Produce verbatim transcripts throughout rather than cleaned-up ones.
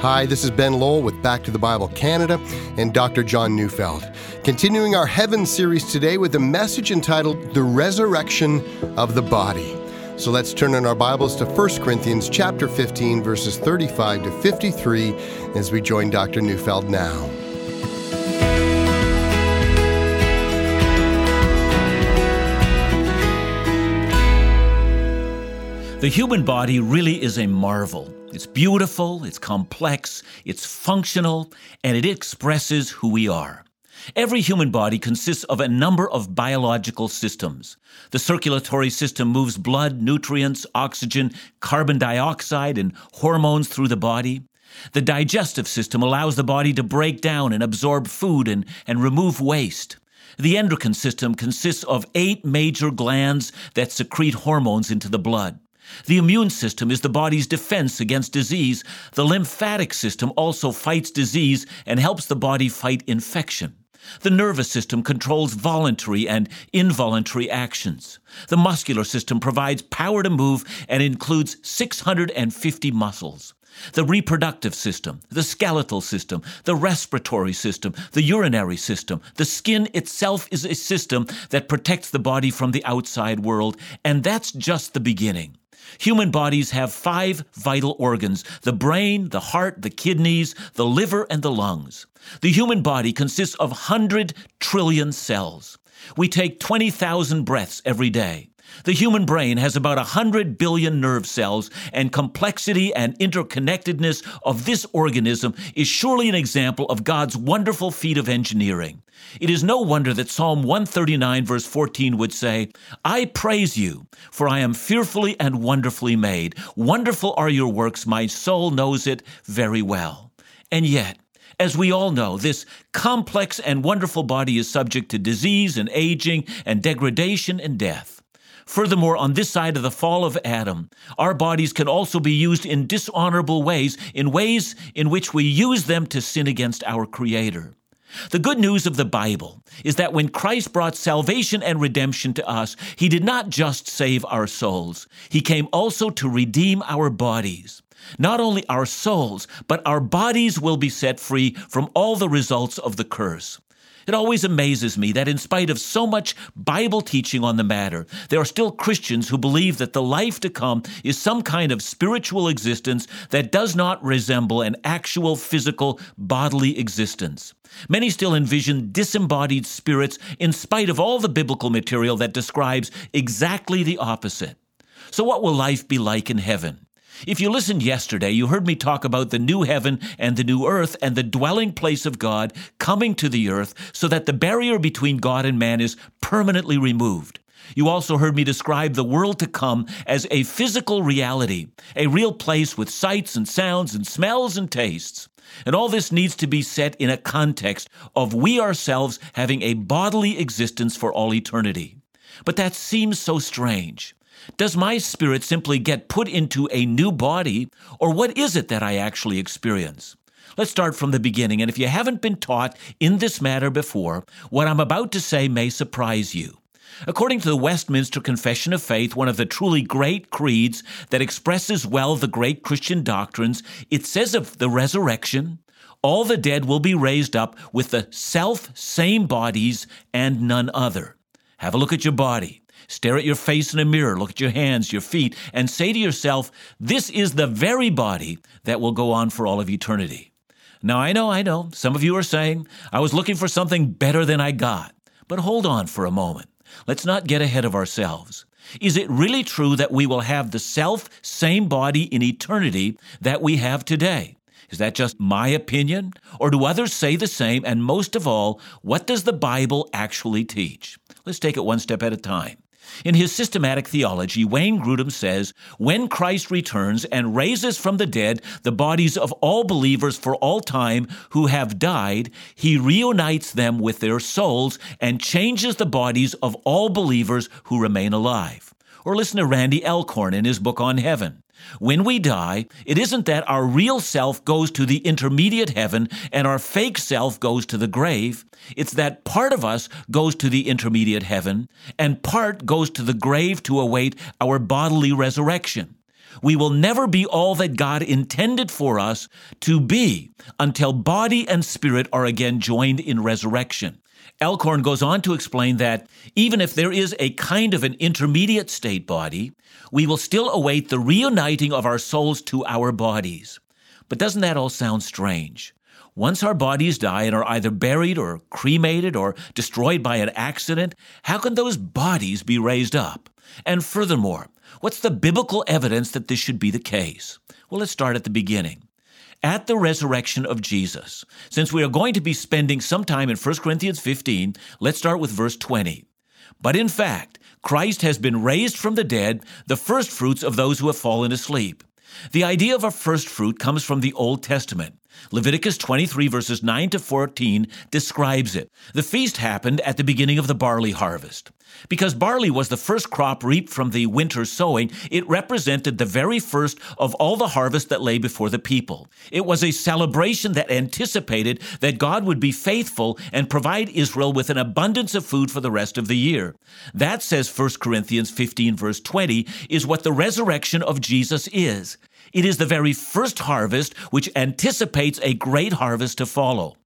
Hi, this is Ben Lowell with Back to the Bible Canada and Doctor John Neufeld, continuing our Heaven series today with a message entitled The Resurrection of the Body. So let's turn in our Bibles to First Corinthians chapter fifteen, verses thirty-five to fifty-three, as we join Doctor Neufeld now. The human body really is a marvel. It's beautiful, it's complex, it's functional, and it expresses who we are. Every human body consists of a number of biological systems. The circulatory system moves blood, nutrients, oxygen, carbon dioxide, and hormones through the body. The digestive system allows the body to break down and absorb food and, and remove waste. The endocrine system consists of eight major glands that secrete hormones into the blood. The immune system is the body's defense against disease. The lymphatic system also fights disease and helps the body fight infection. The nervous system controls voluntary and involuntary actions. The muscular system provides power to move and includes six hundred fifty muscles. The reproductive system, the skeletal system, the respiratory system, the urinary system, the skin itself is a system that protects the body from the outside world, and that's just the beginning. Human bodies have five vital organs: the brain, the heart, the kidneys, the liver, and the lungs. The human body consists of one hundred trillion cells. We take twenty thousand breaths every day. The human brain has about one hundred billion nerve cells, and complexity and interconnectedness of this organism is surely an example of God's wonderful feat of engineering. It is no wonder that Psalm one thirty-nine verse fourteen would say, "I praise you, for I am fearfully and wonderfully made. Wonderful are your works, my soul knows it very well." And yet, as we all know, this complex and wonderful body is subject to disease and aging and degradation and death. Furthermore, on this side of the fall of Adam, our bodies can also be used in dishonorable ways, in ways in which we use them to sin against our Creator. The good news of the Bible is that when Christ brought salvation and redemption to us, He did not just save our souls. He came also to redeem our bodies. Not only our souls, but our bodies will be set free from all the results of the curse. It always amazes me that in spite of so much Bible teaching on the matter, there are still Christians who believe that the life to come is some kind of spiritual existence that does not resemble an actual physical bodily existence. Many still envision disembodied spirits in spite of all the biblical material that describes exactly the opposite. So what will life be like in heaven? If you listened yesterday, you heard me talk about the new heaven and the new earth and the dwelling place of God coming to the earth so that the barrier between God and man is permanently removed. You also heard me describe the world to come as a physical reality, a real place with sights and sounds and smells and tastes. And all this needs to be set in a context of we ourselves having a bodily existence for all eternity. But that seems so strange. Does my spirit simply get put into a new body, or what is it that I actually experience? Let's start from the beginning, and if you haven't been taught in this matter before, what I'm about to say may surprise you. According to the Westminster Confession of Faith, one of the truly great creeds that expresses well the great Christian doctrines, it says of the resurrection, "All the dead will be raised up with the self-same bodies and none other." Have a look at your body. Stare at your face in a mirror, look at your hands, your feet, and say to yourself, this is the very body that will go on for all of eternity. Now, I know, I know, some of you are saying, I was looking for something better than I got. But hold on for a moment. Let's not get ahead of ourselves. Is it really true that we will have the self-same body in eternity that we have today? Is that just my opinion? Or do others say the same? And most of all, what does the Bible actually teach? Let's take it one step at a time. In his systematic theology, Wayne Grudem says, when Christ returns and raises from the dead the bodies of all believers for all time who have died, he reunites them with their souls and changes the bodies of all believers who remain alive. Or listen to Randy Alcorn in his book on heaven. When we die, it isn't that our real self goes to the intermediate heaven and our fake self goes to the grave. It's that part of us goes to the intermediate heaven and part goes to the grave to await our bodily resurrection. We will never be all that God intended for us to be until body and spirit are again joined in resurrection. Alcorn goes on to explain that even if there is a kind of an intermediate state body, we will still await the reuniting of our souls to our bodies. But doesn't that all sound strange? Once our bodies die and are either buried or cremated or destroyed by an accident, how can those bodies be raised up? And furthermore, what's the biblical evidence that this should be the case? Well, let's start at the beginning. At the resurrection of Jesus, since we are going to be spending some time in First Corinthians fifteen, let's start with verse twenty. But in fact, Christ has been raised from the dead, the firstfruits of those who have fallen asleep. The idea of a firstfruit comes from the Old Testament. Leviticus twenty-three verses nine to fourteen describes it. The feast happened at the beginning of the barley harvest. Because barley was the first crop reaped from the winter sowing, it represented the very first of all the harvest that lay before the people. It was a celebration that anticipated that God would be faithful and provide Israel with an abundance of food for the rest of the year. That, says First Corinthians fifteen verse twenty, is what the resurrection of Jesus is. It is the very first harvest which anticipates a great harvest to follow.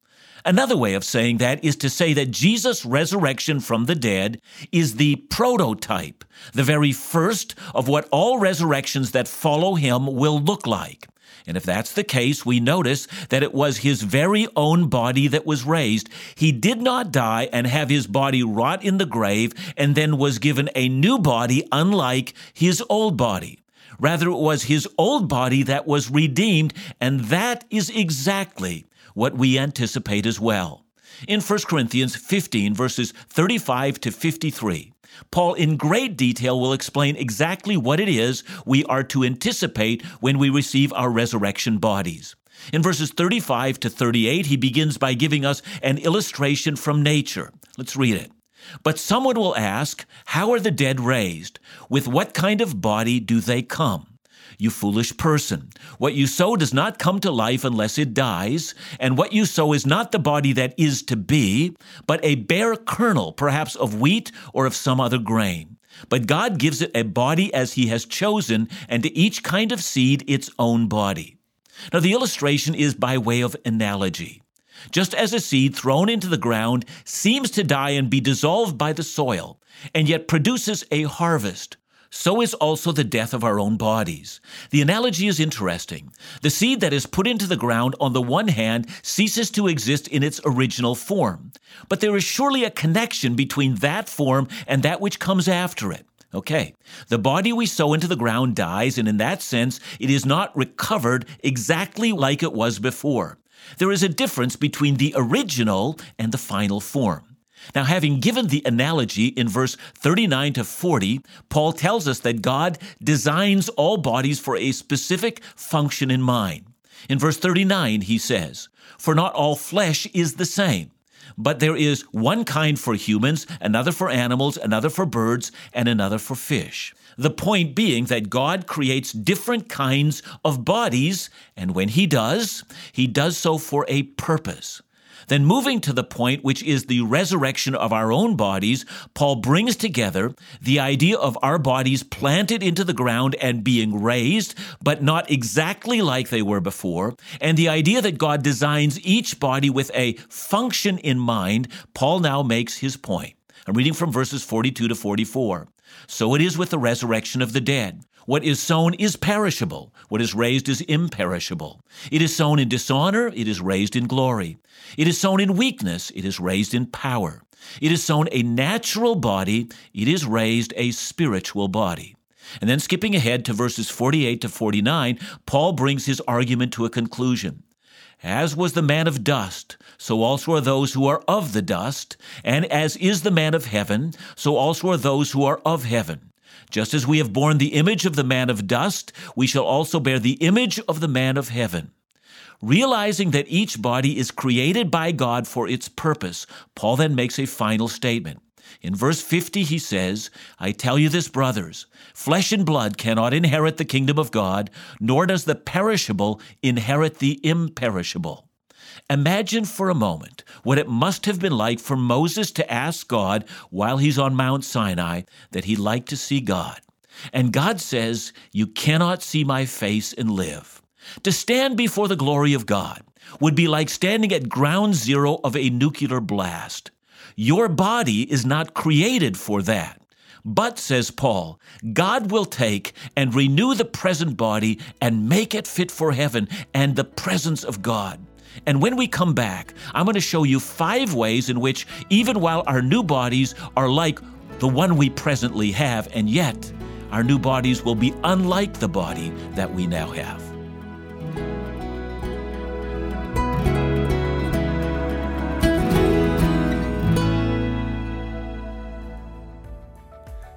Another way of saying that is to say that Jesus' resurrection from the dead is the prototype, the very first of what all resurrections that follow him will look like. And if that's the case, we notice that it was his very own body that was raised. He did not die and have his body rot in the grave and then was given a new body unlike his old body. Rather, it was his old body that was redeemed, and that is exactly what we anticipate as well. In First Corinthians fifteen, verses thirty-five to fifty-three, Paul in great detail will explain exactly what it is we are to anticipate when we receive our resurrection bodies. In verses thirty-five to thirty-eight, he begins by giving us an illustration from nature. Let's read it. But someone will ask, how are the dead raised? With what kind of body do they come? You foolish person, what you sow does not come to life unless it dies, and what you sow is not the body that is to be, but a bare kernel, perhaps of wheat or of some other grain. But God gives it a body as he has chosen, and to each kind of seed its own body. Now the illustration is by way of analogy. Just as a seed thrown into the ground seems to die and be dissolved by the soil, and yet produces a harvest, so is also the death of our own bodies. The analogy is interesting. The seed that is put into the ground, on the one hand, ceases to exist in its original form. But there is surely a connection between that form and that which comes after it. Okay, the body we sow into the ground dies, and in that sense, it is not recovered exactly like it was before. There is a difference between the original and the final form. Now, having given the analogy in verse thirty-nine to forty, Paul tells us that God designs all bodies for a specific function in mind. In verse thirty-nine, he says, "For not all flesh is the same, but there is one kind for humans, another for animals, another for birds, and another for fish." The point being that God creates different kinds of bodies, and when he does, he does so for a purpose. Then moving to the point, which is the resurrection of our own bodies, Paul brings together the idea of our bodies planted into the ground and being raised, but not exactly like they were before, and the idea that God designs each body with a function in mind. Paul now makes his point. I'm reading from verses forty-two to forty-four. So it is with the resurrection of the dead. What is sown is perishable. What is raised is imperishable. It is sown in dishonor. It is raised in glory. It is sown in weakness. It is raised in power. It is sown a natural body. It is raised a spiritual body. And then skipping ahead to verses forty-eight to forty-nine, Paul brings his argument to a conclusion. As was the man of dust, so also are those who are of the dust, and as is the man of heaven, so also are those who are of heaven. Just as we have borne the image of the man of dust, we shall also bear the image of the man of heaven. Realizing that each body is created by God for its purpose, Paul then makes a final statement. In verse fifty, he says, I tell you this, brothers, flesh and blood cannot inherit the kingdom of God, nor does the perishable inherit the imperishable. Imagine for a moment what it must have been like for Moses to ask God while he's on Mount Sinai that he'd like to see God. And God says, you cannot see my face and live. To stand before the glory of God would be like standing at ground zero of a nuclear blast. Your body is not created for that. But, says Paul, God will take and renew the present body and make it fit for heaven and the presence of God. And when we come back, I'm going to show you five ways in which, even while our new bodies are like the one we presently have, and yet our new bodies will be unlike the body that we now have.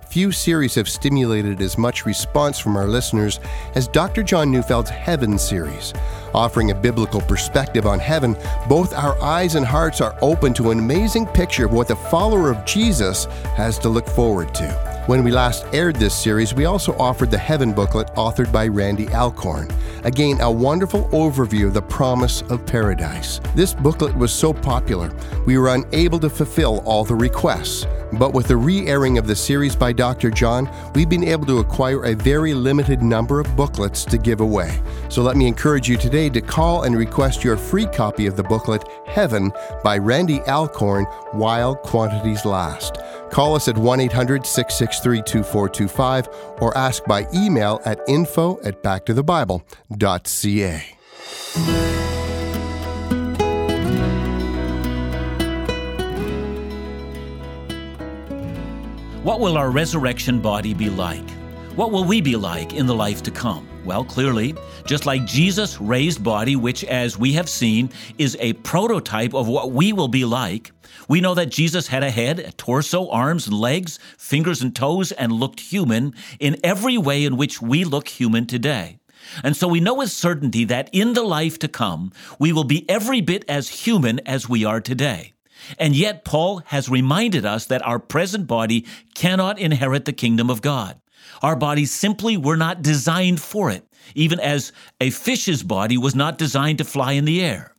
Few series have stimulated as much response from our listeners as Doctor John Neufeld's Heaven series. Offering a biblical perspective on heaven, both our eyes and hearts are open to an amazing picture of what the follower of Jesus has to look forward to. When we last aired this series, we also offered the Heaven booklet authored by Randy Alcorn. Again, a wonderful overview of the promise of paradise. This booklet was so popular, we were unable to fulfill all the requests. But with the re-airing of the series by Doctor John, we've been able to acquire a very limited number of booklets to give away. So let me encourage you today to call and request your free copy of the booklet, Heaven, by Randy Alcorn, while quantities last. Call us at one eight hundred, six six three, two four two five or ask by email at info at backtothebible.ca. What will our resurrection body be like? What will we be like in the life to come? Well, clearly, just like Jesus' raised body, which, as we have seen, is a prototype of what we will be like, we know that Jesus had a head, a torso, arms, and legs, fingers and toes, and looked human in every way in which we look human today. And so we know with certainty that in the life to come, we will be every bit as human as we are today. And yet Paul has reminded us that our present body cannot inherit the kingdom of God. Our bodies simply were not designed for it, even as a fish's body was not designed to fly in the air.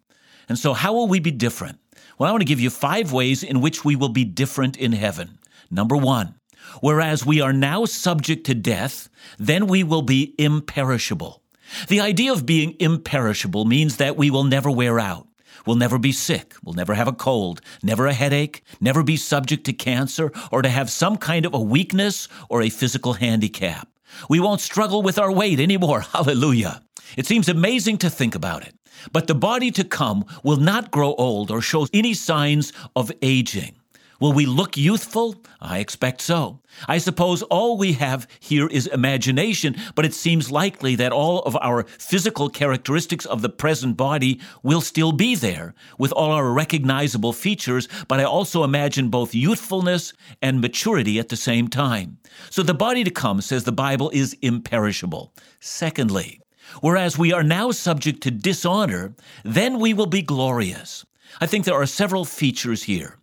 And so how will we be different? Well, I want to give you five ways in which we will be different in heaven. Number one, whereas we are now subject to death, then we will be imperishable. The idea of being imperishable means that we will never wear out. We'll never be sick, we'll never have a cold, never a headache, never be subject to cancer or to have some kind of a weakness or a physical handicap. We won't struggle with our weight anymore. Hallelujah. It seems amazing to think about it. But the body to come will not grow old or show any signs of aging. Will we look youthful? I expect so. I suppose all we have here is imagination, but it seems likely that all of our physical characteristics of the present body will still be there, with all our recognizable features, but I also imagine both youthfulness and maturity at the same time. So the body to come, says the Bible, is imperishable. Secondly, whereas we are now subject to dishonor, then we will be glorious. I think there are several features here.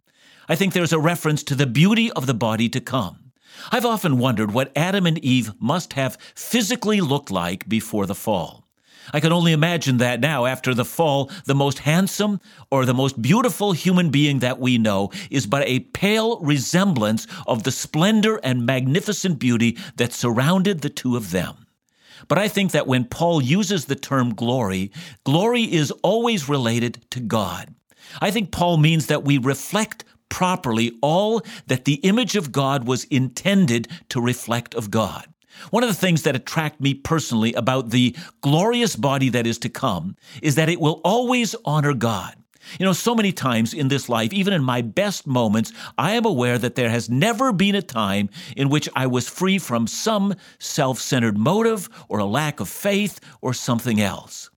I think there's a reference to the beauty of the body to come. I've often wondered what Adam and Eve must have physically looked like before the fall. I can only imagine that now, after the fall, the most handsome or the most beautiful human being that we know is but a pale resemblance of the splendor and magnificent beauty that surrounded the two of them. But I think that when Paul uses the term glory, glory is always related to God. I think Paul means that we reflect properly all that the image of God was intended to reflect of God. One of the things that attract me personally about the glorious body that is to come is that it will always honor God. You know, so many times in this life, even in my best moments, I am aware that there has never been a time in which I was free from some self-centered motive or a lack of faith or something else.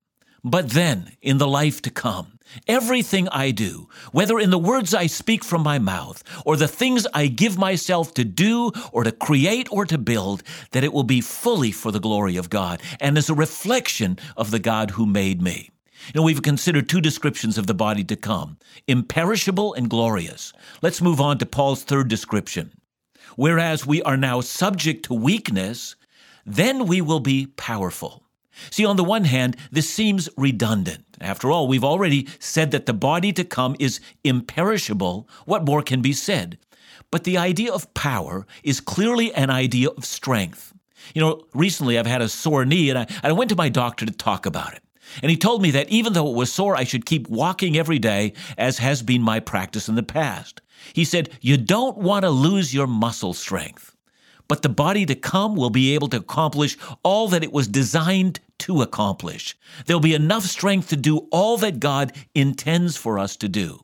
But then, in the life to come, everything I do, whether in the words I speak from my mouth or the things I give myself to do or to create or to build, that it will be fully for the glory of God and as a reflection of the God who made me. You know, we've considered two descriptions of the body to come, imperishable and glorious. Let's move on to Paul's third description. Whereas we are now subject to weakness, then we will be powerful. See, on the one hand, this seems redundant. After all, we've already said that the body to come is imperishable. What more can be said? But the idea of power is clearly an idea of strength. You know, recently I've had a sore knee, and I, I went to my doctor to talk about it. And he told me that even though it was sore, I should keep walking every day, as has been my practice in the past. He said, you don't want to lose your muscle strength, but the body to come will be able to accomplish all that it was designed to accomplish. There'll be enough strength to do all that God intends for us to do.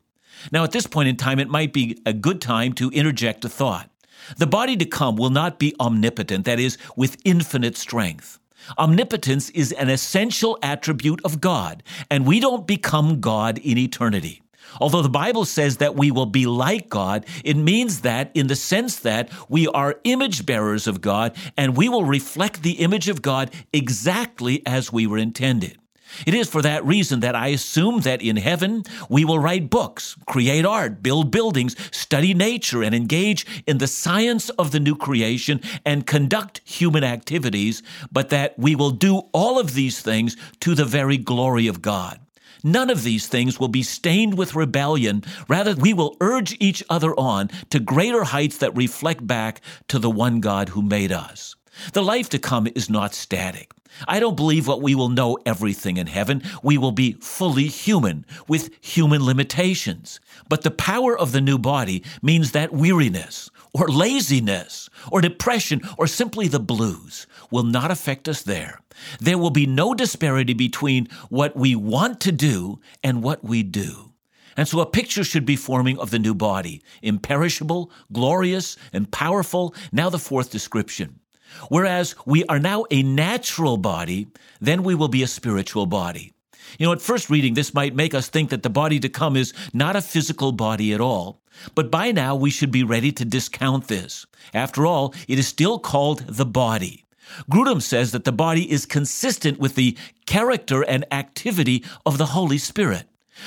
Now, at this point in time, it might be a good time to interject a thought. The body to come will not be omnipotent, that is, with infinite strength. Omnipotence is an essential attribute of God, and we don't become God in eternity. Although the Bible says that we will be like God, it means that in the sense that we are image bearers of God, and we will reflect the image of God exactly as we were intended. It is for that reason that I assume that in heaven, we will write books, create art, build buildings, study nature, and engage in the science of the new creation and conduct human activities, but that we will do all of these things to the very glory of God. None of these things will be stained with rebellion. Rather, we will urge each other on to greater heights that reflect back to the one God who made us. The life to come is not static. I don't believe what we will know everything in heaven. We will be fully human with human limitations. But the power of the new body means that weariness or laziness or depression or simply the blues will not affect us there. There will be no disparity between what we want to do and what we do. And so a picture should be forming of the new body, imperishable, glorious, and powerful. Now the fourth description. Whereas we are now a natural body, then we will be a spiritual body. You know, at first reading, this might make us think that the body to come is not a physical body at all. But by now, we should be ready to discount this. After all, it is still called the body. Grudem says that the body is consistent with the character and activity of the Holy Spirit.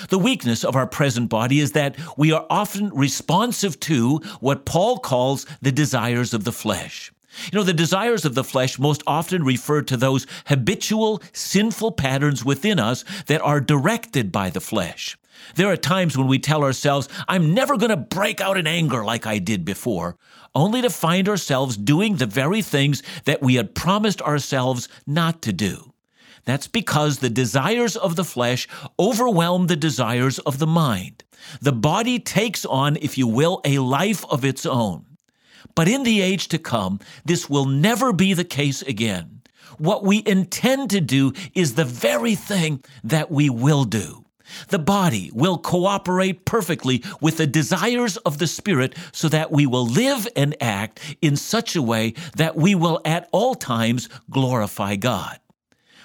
The weakness of our present body is that we are often responsive to what Paul calls the desires of the flesh. You know, the desires of the flesh most often refer to those habitual, sinful patterns within us that are directed by the flesh. There are times when we tell ourselves, I'm never going to break out in anger like I did before, only to find ourselves doing the very things that we had promised ourselves not to do. That's because the desires of the flesh overwhelm the desires of the mind. The body takes on, if you will, a life of its own. But in the age to come, this will never be the case again. What we intend to do is the very thing that we will do. The body will cooperate perfectly with the desires of the Spirit so that we will live and act in such a way that we will at all times glorify God.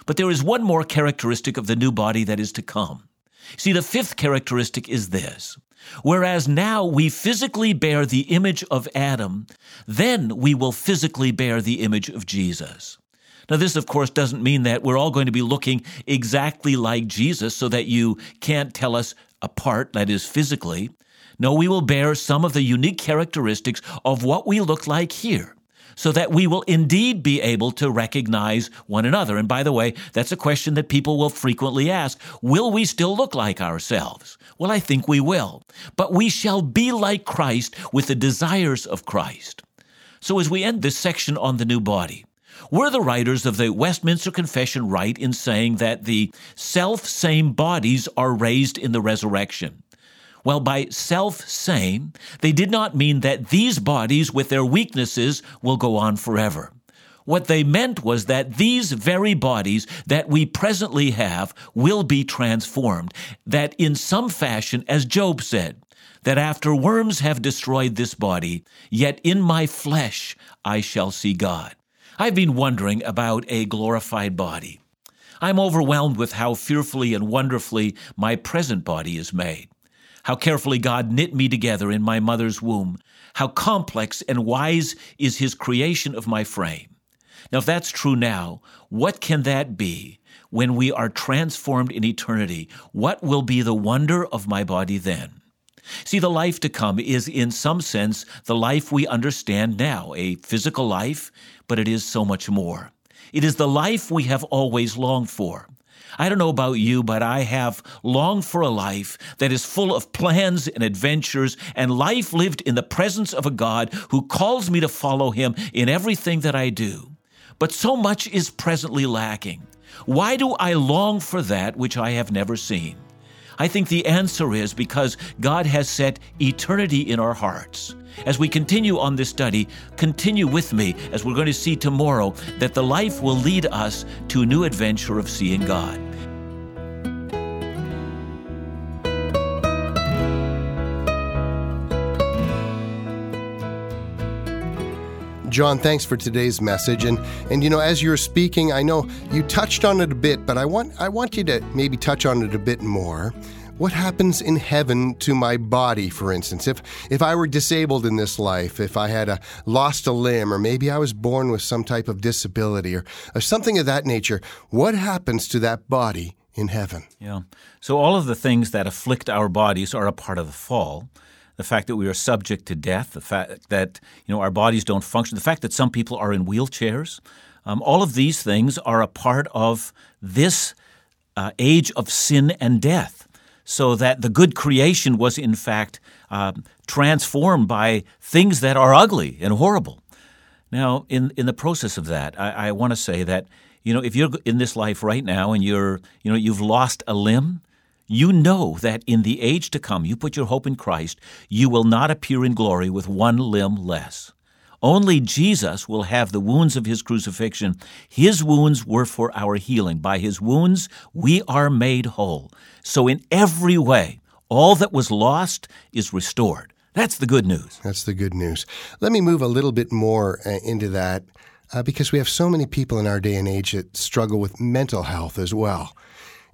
But there is one more characteristic of the new body that is to come. See, the fifth characteristic is this. Whereas now we physically bear the image of Adam, then we will physically bear the image of Jesus. Now, this, of course, doesn't mean that we're all going to be looking exactly like Jesus so that you can't tell us apart, that is, physically. No, we will bear some of the unique characteristics of what we look like here, so that we will indeed be able to recognize one another. And by the way, that's a question that people will frequently ask. Will we still look like ourselves? Well, I think we will. But we shall be like Christ with the desires of Christ. So as we end this section on the new body, were the writers of the Westminster Confession right in saying that the self-same bodies are raised in the resurrection? Well, by self-same, they did not mean that these bodies with their weaknesses will go on forever. What they meant was that these very bodies that we presently have will be transformed, that in some fashion, as Job said, that after worms have destroyed this body, yet in my flesh I shall see God. I've been wondering about a glorified body. I'm overwhelmed with how fearfully and wonderfully my present body is made. How carefully God knit me together in my mother's womb. How complex and wise is his creation of my frame. Now, if that's true now, what can that be when we are transformed in eternity? What will be the wonder of my body then? See, the life to come is, in some sense, the life we understand now, a physical life, but it is so much more. It is the life we have always longed for. I don't know about you, but I have longed for a life that is full of plans and adventures and life lived in the presence of a God who calls me to follow him in everything that I do. but so much is presently lacking. Why do I long for that which I have never seen? I think the answer is because God has set eternity in our hearts. As we continue on this study, continue with me as we're going to see tomorrow that the life will lead us to a new adventure of seeing God. John, thanks for today's message. And, and you know, as you were speaking, I know you touched on it a bit, but I want I want you to maybe touch on it a bit more. What happens in heaven to my body, for instance? If if I were disabled in this life, if I had a, lost a limb, or maybe I was born with some type of disability or, or something of that nature, what happens to that body in heaven? Yeah. So all of the things that afflict our bodies are a part of the fall. The fact that we are subject to death, the fact that you know our bodies don't function, the fact that some people are in wheelchairs, um, all of these things are a part of this uh, age of sin and death, so that the good creation was in fact uh, transformed by things that are ugly and horrible. Now, in, in the process of that, I, I want to say that you know if you're in this life right now and you're you know you've lost a limb, you know that in the age to come, you put your hope in Christ, you will not appear in glory with one limb less. Only Jesus will have the wounds of his crucifixion. His wounds were for our healing. By his wounds, we are made whole. So in every way, all that was lost is restored. That's the good news. That's the good news. Let me move a little bit more uh, into that uh, because we have so many people in our day and age that struggle with mental health as well.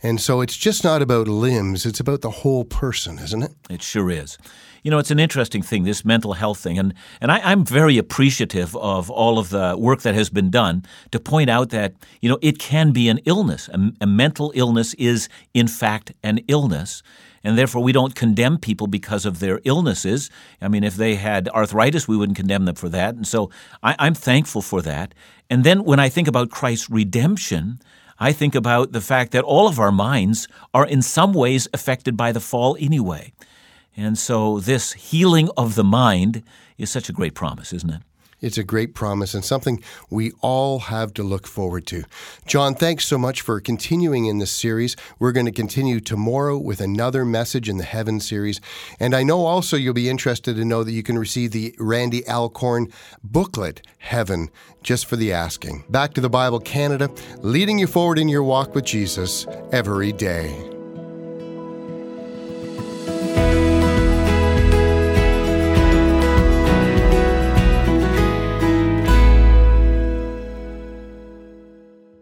And so it's just not about limbs, it's about the whole person, isn't it? It sure is. You know, it's an interesting thing, this mental health thing, and, and I, I'm very appreciative of all of the work that has been done to point out that, you know, it can be an illness. A, a mental illness is, in fact, an illness, and therefore we don't condemn people because of their illnesses. I mean, if they had arthritis, we wouldn't condemn them for that, and so I, I'm thankful for that. And then when I think about Christ's redemption, I think about the fact that all of our minds are in some ways affected by the fall anyway. And so this healing of the mind is such a great promise, isn't it? It's a great promise and something we all have to look forward to. John, thanks so much for continuing in this series. We're going to continue tomorrow with another Message in the Heaven series. And I know also you'll be interested to know that you can receive the Randy Alcorn booklet, Heaven, just for the asking. Back to the Bible Canada, leading you forward in your walk with Jesus every day.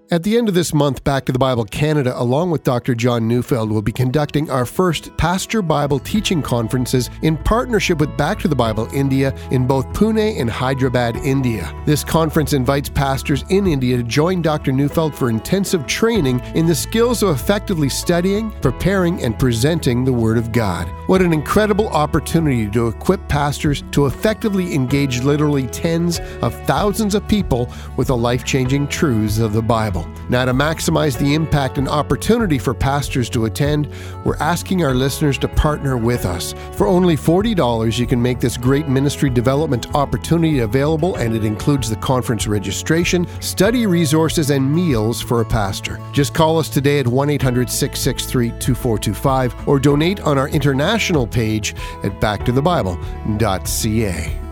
At the end of this month, Back to the Bible Canada, along with Doctor John Neufeld, will be conducting our first Pastor Bible Teaching Conferences in partnership with Back to the Bible India in both Pune and Hyderabad, India. This conference invites pastors in India to join Doctor Neufeld for intensive training in the skills of effectively studying, preparing, and presenting the Word of God. What an incredible opportunity to equip pastors to effectively engage literally tens of thousands of people with the life-changing truths of the Bible. Now, to maximize the impact and opportunity for pastors to attend, we're asking our listeners to partner with us. For only forty dollars, you can make this great ministry development opportunity available, and it includes the conference registration, study resources, and meals for a pastor. Just call us today at one eight hundred, six six three, two four two five or donate on our international page at back to the bible dot c a.